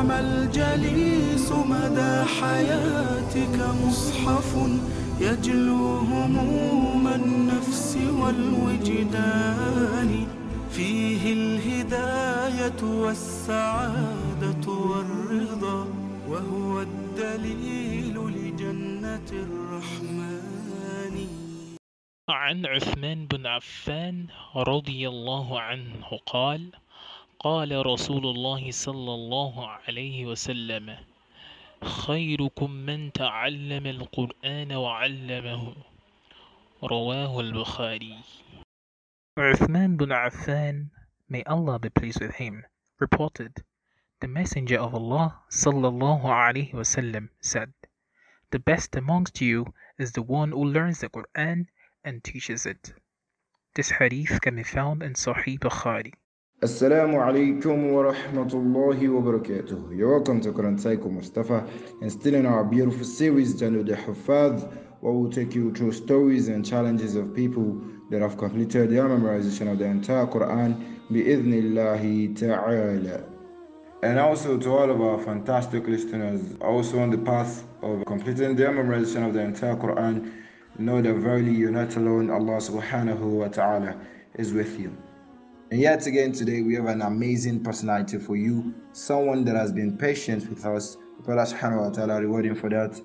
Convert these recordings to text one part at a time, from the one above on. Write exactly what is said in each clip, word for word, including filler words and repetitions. نعم الجليس مدى حياتك مصحف يجلو هموم النفس والوجدان فيه الهداية والسعادة والرضا وهو الدليل لجنة الرحمن. عن عثمان بن عفان رضي الله عنه قال قال رسول الله صلى الله عليه وسلم خيركم من تعلم القرآن وعلمه رواه البخاري. Uthman bin Affan, may Allah be pleased with him, reported, the Messenger of Allah sallallahu alaihi wasallam said, the best amongst you is the one who learns the Quran and teaches it. This hadith can be found in Sahih Bukhari. Assalamu alaikum wa rahmatullahi wa barakatuh. You're welcome to Qur'an Talk, Mustafa, and still in our beautiful series Journey With The Huffaadh, where we'll take you through stories and challenges of people that have completed their memorization of the entire Qur'an bi'idhnillahi ta'ala. And also to all of our fantastic listeners also on the path of completing their memorization of the entire Qur'an, know that verily you're not alone. Allah subhanahu wa ta'ala is with you. And yet again today we have an amazing personality for you, someone that has been patient with us. Allah subhanahu wa ta'ala reward him for that.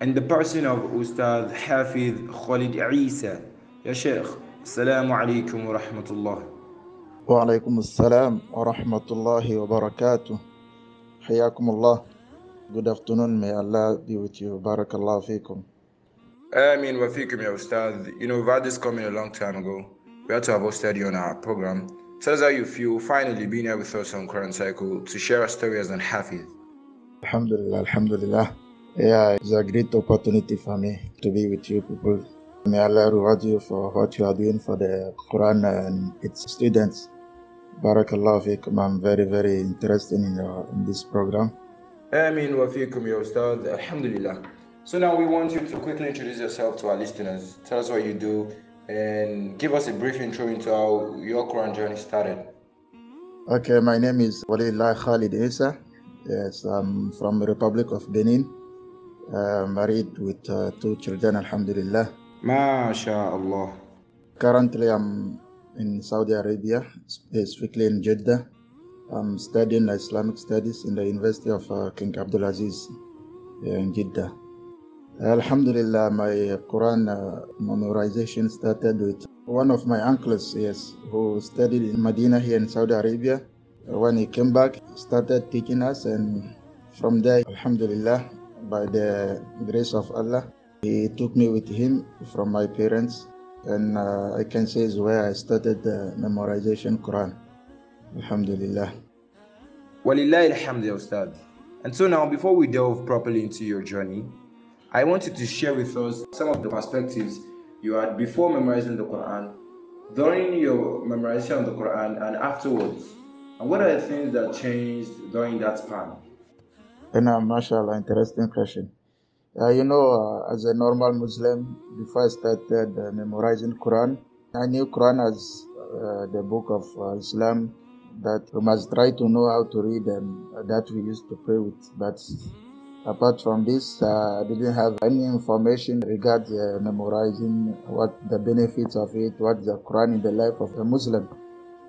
And the person of Ustad Huffaadh Khalid Issa. Ya Sheikh, Assalamu alaikum wa rahmatullah. Wa alaikum assalam wa rahmatullahi wa barakatuh. Hayyakumullah. Good afternoon, may Allah be with you. Barakallah feekum. Ameen wa feekum, ya Ustad. You know, we've had this coming a long time ago. We had to have hosted you on our program. Tell us how you feel finally being here with us on Qur'an Cycle to share our stories on Huffaadh. Alhamdulillah, alhamdulillah. Yeah, it's a great opportunity for me to be with you people. May Allah reward you for what you are doing for the Qur'an and its students. Barakallahu feekum. I'm very, very interested in, your, in this program. Ameen wa feekum, ya Ustad. Alhamdulillah. So now we want you to quickly introduce yourself to our listeners. Tell us what you do and give us a brief intro into how your Qur'an journey started. Okay, my name is Walid La Khalid Issa. Yes, I'm from the Republic of Benin. Uh, married with uh, two children, alhamdulillah. MashaAllah. Currently, I'm in Saudi Arabia, specifically in Jeddah. I'm studying Islamic Studies in the University of uh, King Abdul Aziz in Jeddah. Alhamdulillah, my Quran uh, memorization started with one of my uncles, yes, who studied in Medina here in Saudi Arabia. When he came back, he started teaching us, and from there, alhamdulillah, by the grace of Allah, he took me with him from my parents, and uh, I can say is where I started the memorization Quran. Alhamdulillah. Walillahi alhamdu, Ustad. And so now, before we delve properly into your journey, I wanted to share with us some of the perspectives you had before memorizing the Quran, during your memorization of the Quran, and afterwards. And what are the things that changed during that span? And uh, mashallah, interesting question. Uh, you know, uh, as a normal Muslim, before I started uh, memorizing Quran, I knew Quran as uh, the book of uh, Islam that we must try to know how to read and uh, that we used to pray with. But apart from this, uh, I didn't have any information regarding uh, memorizing, what the benefits of it, what the Quran in the life of a Muslim,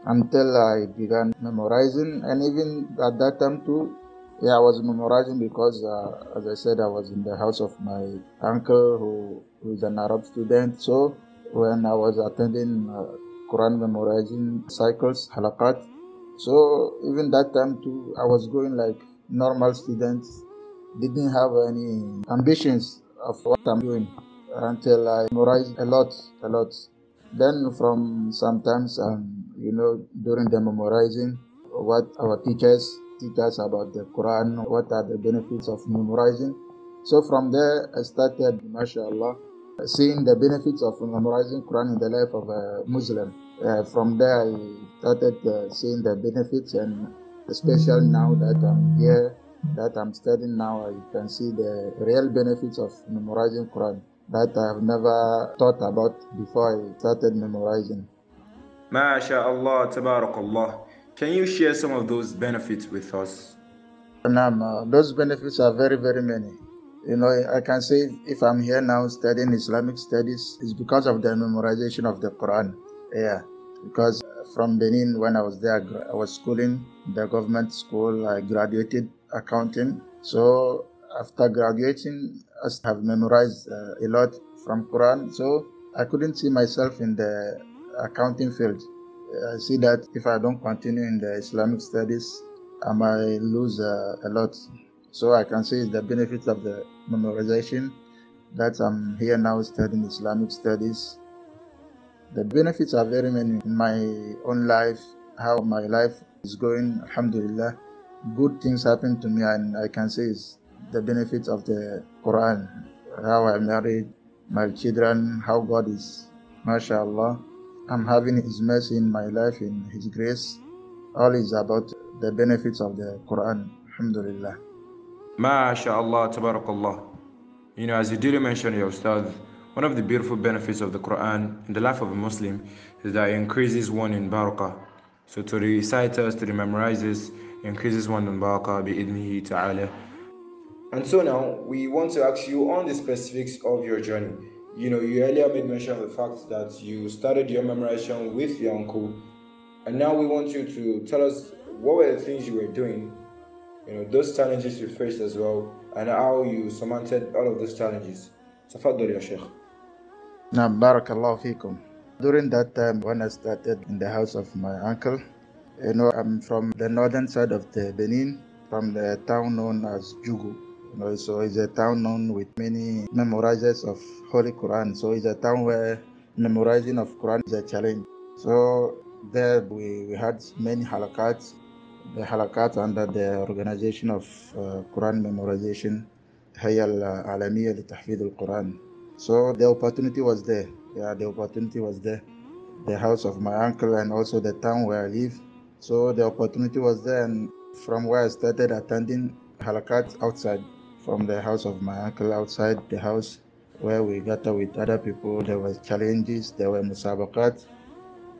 until I began memorizing. And even at that time too, yeah, I was memorizing because, uh, as I said, I was in the house of my uncle who, who is an Arab student. So when I was attending uh, Quran memorizing cycles, halaqat, so even that time too, I was going like normal students, didn't have any ambitions of what I'm doing until I memorized a lot, a lot. Then from sometimes, um, you know, during the memorizing, what our teachers teach us about the Quran, what are the benefits of memorizing. So from there, I started, mashallah, seeing the benefits of memorizing Quran in the life of a Muslim. Uh, from there, I started uh, seeing the benefits, and especially now that I'm here, that I'm studying now, I can see the real benefits of memorizing Quran that I have never thought about before I started memorizing. MashaAllah, tabarakallah. Can you share some of those benefits with us? Now, those benefits are very, very many. You know, I can say if I'm here now studying Islamic studies, it's because of the memorization of the Quran. Yeah, because from Benin, when I was there, I was schooling, the government school, I graduated accounting. So after graduating, I have memorized uh, a lot from Quran. So I couldn't see myself in the accounting field. I see that if I don't continue in the Islamic studies, I might lose uh, a lot. So I can say the benefits of the memorization that I'm here now studying Islamic studies. The benefits are very many in my own life, how my life is going, alhamdulillah. Good things happen to me, and I can say it's the benefits of the Quran, how I married, my children, how God is, mashallah. I'm having His mercy in my life, in His grace. All is about the benefits of the Quran, alhamdulillah. MashaAllah, tabarakallah. You know, as you did mention, Ya Ustad, one of the beautiful benefits of the Quran in the life of a Muslim is that it increases one in barakah. So to recite this, to memorize this, increases one in barakah, bi-idnihi ta'ala. And so now, we want to ask you on the specifics of your journey. You know, you earlier made mention of the fact that you started your memorization with your uncle. And now we want you to tell us what were the things you were doing, you know, those challenges you faced as well, and how you surmounted all of those challenges. Tafaddal, Ya Sheikh. Now, barakallahu feekum. During that time when I started in the house of my uncle, you know, I'm from the northern side of the Benin, from the town known as Jugu. You know, so it's a town known with many memorizers of Holy Quran. So it's a town where memorizing of Quran is a challenge. So there we, we had many halakats. The halakat under the organization of uh, Quran memorization, Hay'a al-Alamiyya li Tahfidh al-Quran. So the opportunity was there. Yeah, the opportunity was there. The house of my uncle and also the town where I live. So the opportunity was there, and from where I started attending halakat outside, from the house of my uncle, outside the house where we gather with other people. There were challenges, there were musabakat.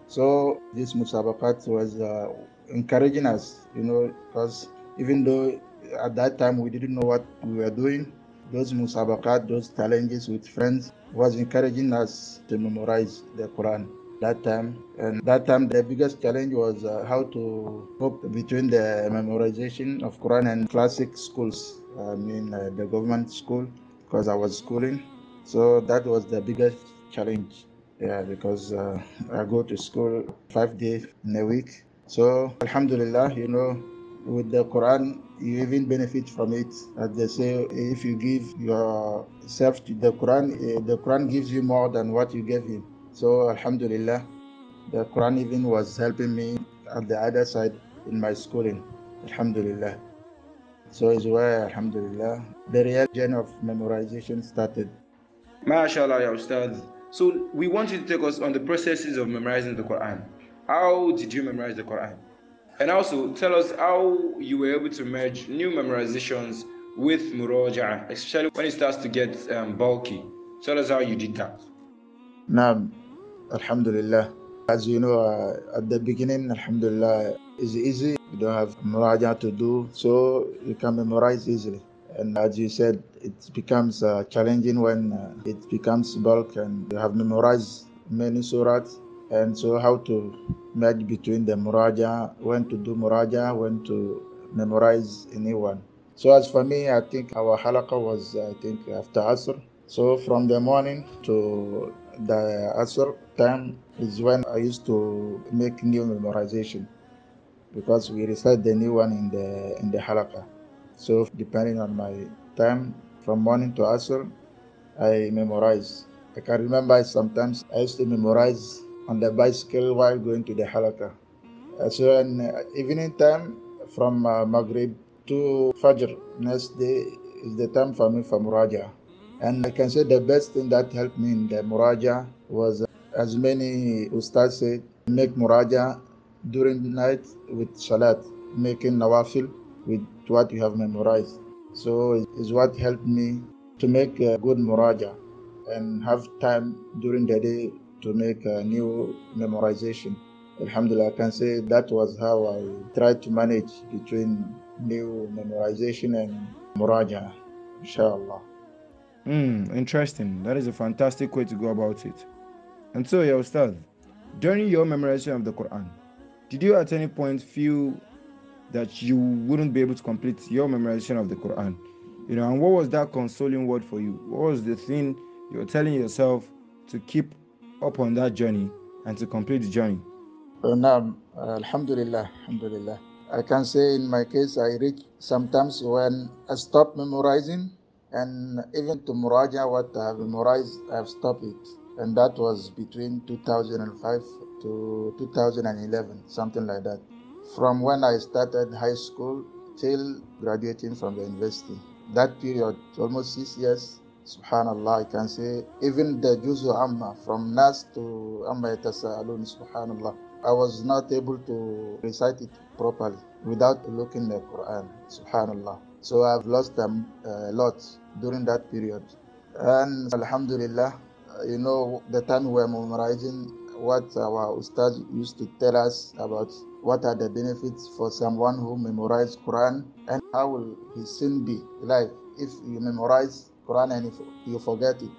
So this musabakat was uh, encouraging us, you know, because even though at that time we didn't know what we were doing, those musabakat, those challenges with friends was encouraging us to memorize the Quran that time. And that time the biggest challenge was uh, how to cope between the memorization of Quran and classic schools, I mean uh, the government school, because I was schooling. So that was the biggest challenge. Yeah, because uh, I go to school five days in a week. So, alhamdulillah, you know, with the Quran, you even benefit from it. As they say, if you give yourself to the Quran, the Quran gives you more than what you gave him. So, alhamdulillah, the Quran even was helping me at the other side in my schooling, alhamdulillah. So it's where, alhamdulillah, the real journey of memorization started. MashaAllah, Ya Ustad. So we want you to take us on the processes of memorizing the Quran. How did you memorize the Quran? And also tell us how you were able to merge new memorizations with muraja'ah, especially when it starts to get um, bulky. Tell us how you did that. Naam, alhamdulillah. As you know, uh, at the beginning, alhamdulillah, it's easy. You don't have muraja'ah to do, so you can memorize easily. And as you said, it becomes uh, challenging when uh, it becomes bulk and you have memorized many surahs. And so how to merge between the muraja, when to do muraja, when to memorize anyone. So as for me, I think our halaqah was, I think, after Asr. So from the morning to the Asr time is when I used to make new memorization, because we recite the new one in the, in the halaqah. So depending on my time, from morning to Asr, I memorize. I can remember sometimes I used to memorize on the bicycle while going to the halakha. So in uh, evening time, from uh, Maghrib to Fajr, next day is the time for me for muraja. And I can say the best thing that helped me in the muraja was, uh, as many ustad said, make muraja during the night with salat, making nawafil with what you have memorized. So it's what helped me to make a good muraja and have time during the day to make a new memorization. Alhamdulillah, I can say that was how I tried to manage between new memorization and muraja, inshallah. Hmm, interesting. That is a fantastic way to go about it. And so, your Ustad, during your memorization of the Quran, did you at any point feel that you wouldn't be able to complete your memorization of the Quran? You know, and what was that consoling word for you? What was the thing you were telling yourself to keep up on that journey and to complete the journey? Uh, no, uh, alhamdulillah, alhamdulillah. I can say in my case, I reach sometimes when I stop memorizing, and even to muraja what I have memorized, I have stopped it. And that was between two thousand five to two thousand eleven, something like that. From when I started high school till graduating from the university. That period, almost six years, subhanallah, I can say, even the Juzu Amma, from Nas to Amma Yatasa'alun, subhanallah, I was not able to recite it properly without looking at the Quran, subhanallah. So I've lost a, a lot during that period. And alhamdulillah, you know, the time we were memorizing what our Ustaz used to tell us about what are the benefits for someone who memorized Quran and how will his sin be like if you memorize Quran and if you forget it.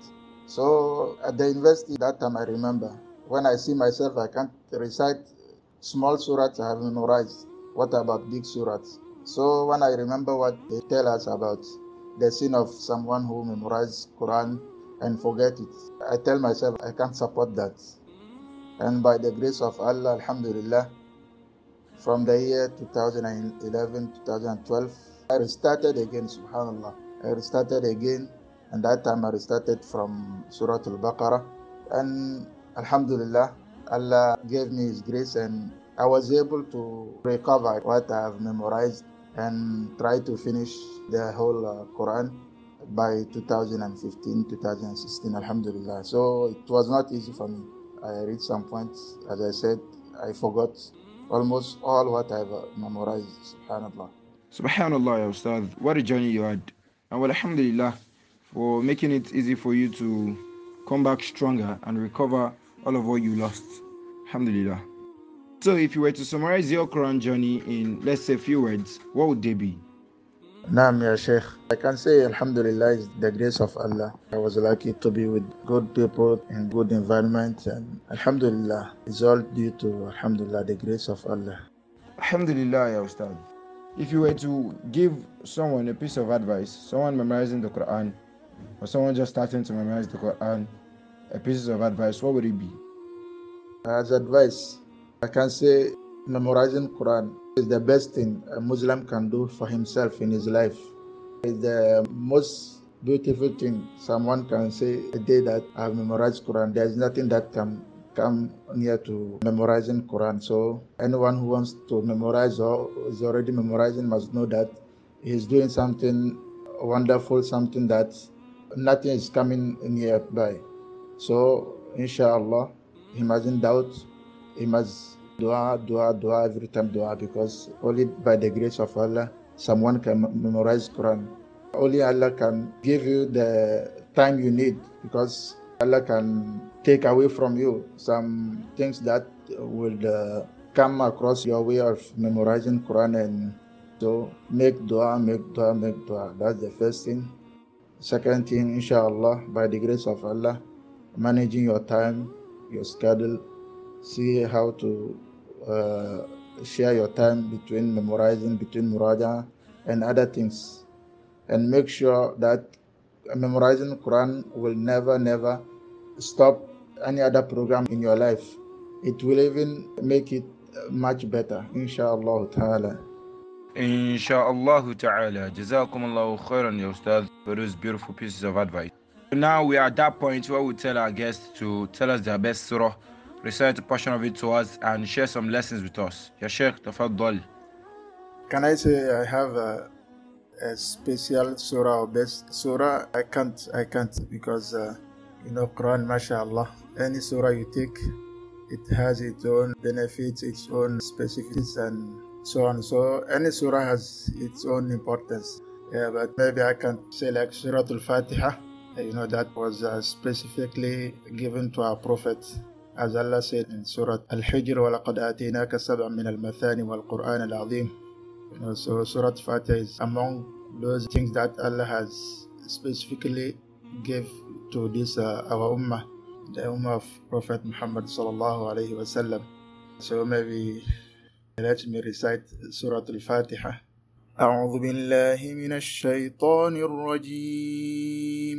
So at the university that time I remember, when I see myself, I can't recite small surats I have memorized. What about big surats? So when I remember what they tell us about the sin of someone who memorized Quran and forget it, I tell myself I can't support that. And by the grace of Allah, alhamdulillah, from the year two thousand eleven, two thousand twelve, I restarted again, subhanallah. I restarted again, and that time I restarted from Surah Al-Baqarah. And alhamdulillah, Allah gave me His grace and I was able to recover what I have memorized and try to finish the whole uh, Quran by two thousand fifteen, two thousand sixteen, alhamdulillah. So it was not easy for me. I reached some points, as I said, I forgot almost all what I've memorized, subhanallah. Subhanallah, ya Ustad, what a journey you had. And well, alhamdulillah, for making it easy for you to come back stronger and recover all of what you lost, alhamdulillah. So if you were to summarize your Quran journey in, let's say, a few words, what would they be? Naam, ya Sheikh. I can say, alhamdulillah, it's the grace of Allah. I was lucky to be with good people in good environment. And alhamdulillah, it's all due to, alhamdulillah, the grace of Allah. Alhamdulillah, ya Ustad. If you were to give someone a piece of advice, someone memorizing the Quran, or someone just starting to memorize the Quran, a piece of advice, what would it be? As advice, I can say memorizing Quran is the best thing a Muslim can do for himself in his life. It's the most beautiful thing someone can say a day that I've memorized Quran. There's nothing that can come near to memorizing Quran. So anyone who wants to memorize or is already memorizing must know that he's doing something wonderful, something that nothing is coming nearby. So inshallah, he mustn't doubt. He must dua, dua, dua, every time dua, because only by the grace of Allah, someone can memorize Quran. Only Allah can give you the time you need, because Allah can take away from you some things that would uh, come across your way of memorizing Quran. And so make dua, make dua, make dua. That's the first thing. Second thing, inshallah, by the grace of Allah, managing your time, your schedule, see how to uh, share your time between memorizing, between muraja and other things. And make sure that memorizing Quran will never, never stop any other program in your life. It will even make it much better, inshallah ta'ala. Inshallah ta'ala. Jazakumullahu khairan, ya Ustad, for those beautiful pieces of advice. Now we are at that point where we tell our guests to tell us their best surah, recite a portion of it to us, and share some lessons with us. Ya Sheikh, tafaddal. Can I say I have a, a special surah or best surah? I can't, I can't, because, uh, you know, Quran, mashallah, any surah you take, it has its own benefits, its own specificities, and so on. So any surah has its own importance. Yeah, but maybe I can say like Surah Al-Fatiha, you know, that was uh, specifically given to our Prophet. As Allah said in Surah Al-Hijr, وَلَقَدْ آتَيْنَاكَ سَبْعًا مِنَ الْمَثَانِي وَالْقُرْآنَ الْعَظِيمِ You know, so Surah Al-Fatiha is among those things that Allah has specifically gave to this uh, our ummah, the ummah of Prophet Muhammad sallallahu alaihi wasallam. So maybe let me recite Surah Al-Fatiha. أعوذ بالله من الشيطان الرجيم.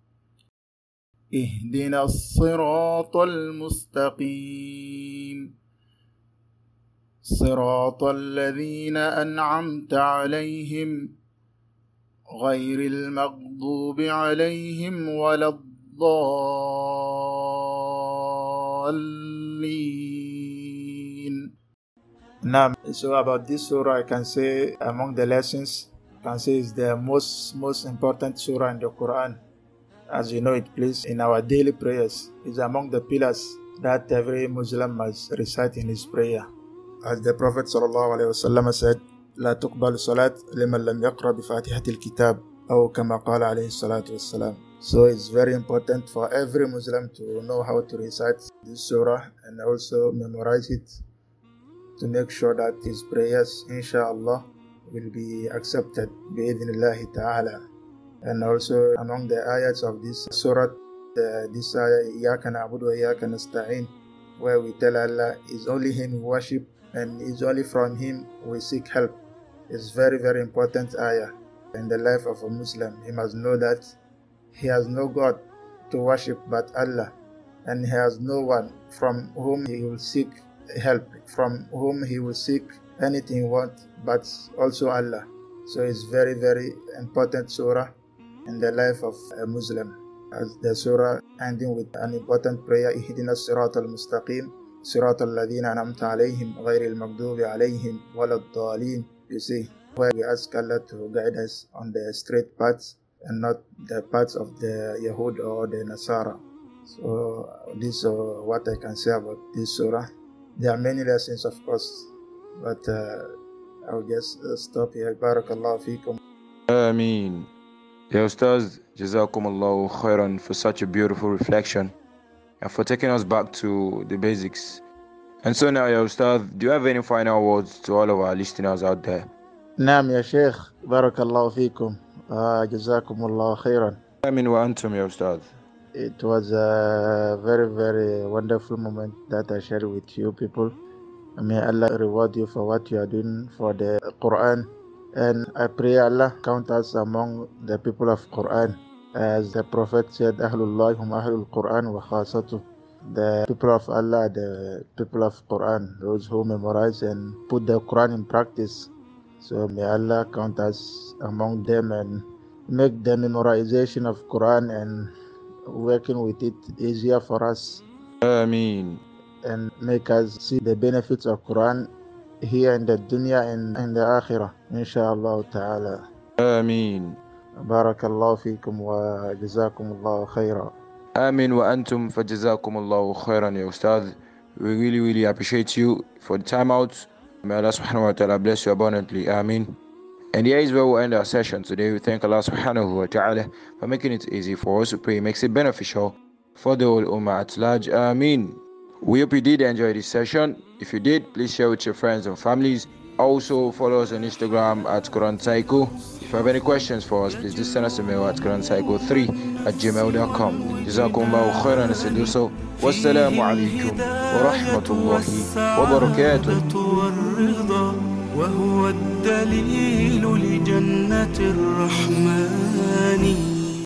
اهدنا الصراط المستقيم. صراط الذين أنعمت عليهم غير المغضوب عليهم ولا الضالين. Now, so about this surah, I can say among the lessons, I can say is the most most important surah in the Quran. As you know, it plays in our daily prayers. It's among the pillars that every Muslim must recite in his prayer. As the Prophet sallallahu alaihi wasallam said, لا تقبل صلاة لمن لم يقرأ بفاتحة الكتاب أو كما قال عليه الصلاة والسلام. So it's very important for every Muslim to know how to recite this surah and also memorize it to make sure that his prayers, inshallah, will be accepted بإذن ta'ala. And also among the ayats of this surah, the, this ayah, Iyaka na'budu wa Iyaka nasta'in, where we tell Allah, it's only Him we worship and it's only from Him we seek help. It's very, very important ayah in the life of a Muslim. He must know that he has no God to worship but Allah, and he has no one from whom he will seek help, from whom he will seek anything he wants, but also Allah. So it's very, very important surah in the life of a Muslim. As the surah ending with an important prayer, Ihdina Sirat al-Mustaqim, Sirat al-Ladina anamta alayhim, Ghairi al-Maghdubi alayhim, Walad Daleen. You see, where we ask Allah to guide us on the straight paths and not the paths of the Yahud or the Nasara. So this is uh, what I can say about this surah. There are many lessons, of course, but uh, I'll just stop here. Barakallahu feekum. Ameen. Ya Ustaz, Jazakumullahu khairan for such a beautiful reflection and for taking us back to the basics. And so now, Ya Ustaz, do you have any final words to all of our listeners out there? Naam, Ya Sheikh, Barakallahu feekum. Jazakumullahu khairan. Ameen wa antum, Ya Ustaz. It was a very, very wonderful moment that I shared with you people. May Allah reward you for what you are doing for the Quran. And I pray Allah count us among the people of Quran. As the Prophet said, Ahlullah hum ahlul Quran wa khasatuh. The people of Allah, the people of Quran, those who memorize and put the Quran in practice. So may Allah count us among them and make the memorization of Quran and working with it easier for us. Ameen. And make us see the benefits of Quran here in the dunya and in the akhirah, insha'Allah ta'ala. Ameen. Barakallahu feekum wa jazakumullahu khairan. Ameen wa antum fa jazakumullahu khairan, Ya Ustaz. We really, really appreciate you for the time out. May Allah subhanahu wa ta'ala bless you abundantly. Ameen. And here is where we end our session today. We thank Allah subhanahu wa ta'ala for making it easy for us to pray. It makes it beneficial for the whole ummah at large. Ameen. We hope you did enjoy this session. If you did, please share with your friends and families. Also, follow us on Instagram at Qur'an Talk. If you have any questions for us, please just send us a mail at qurantalk three at gmail dot com. Jazakumullahu khairan as-sadusu. Wassalamu alaikum wa rahmatullahi wa barakatuh.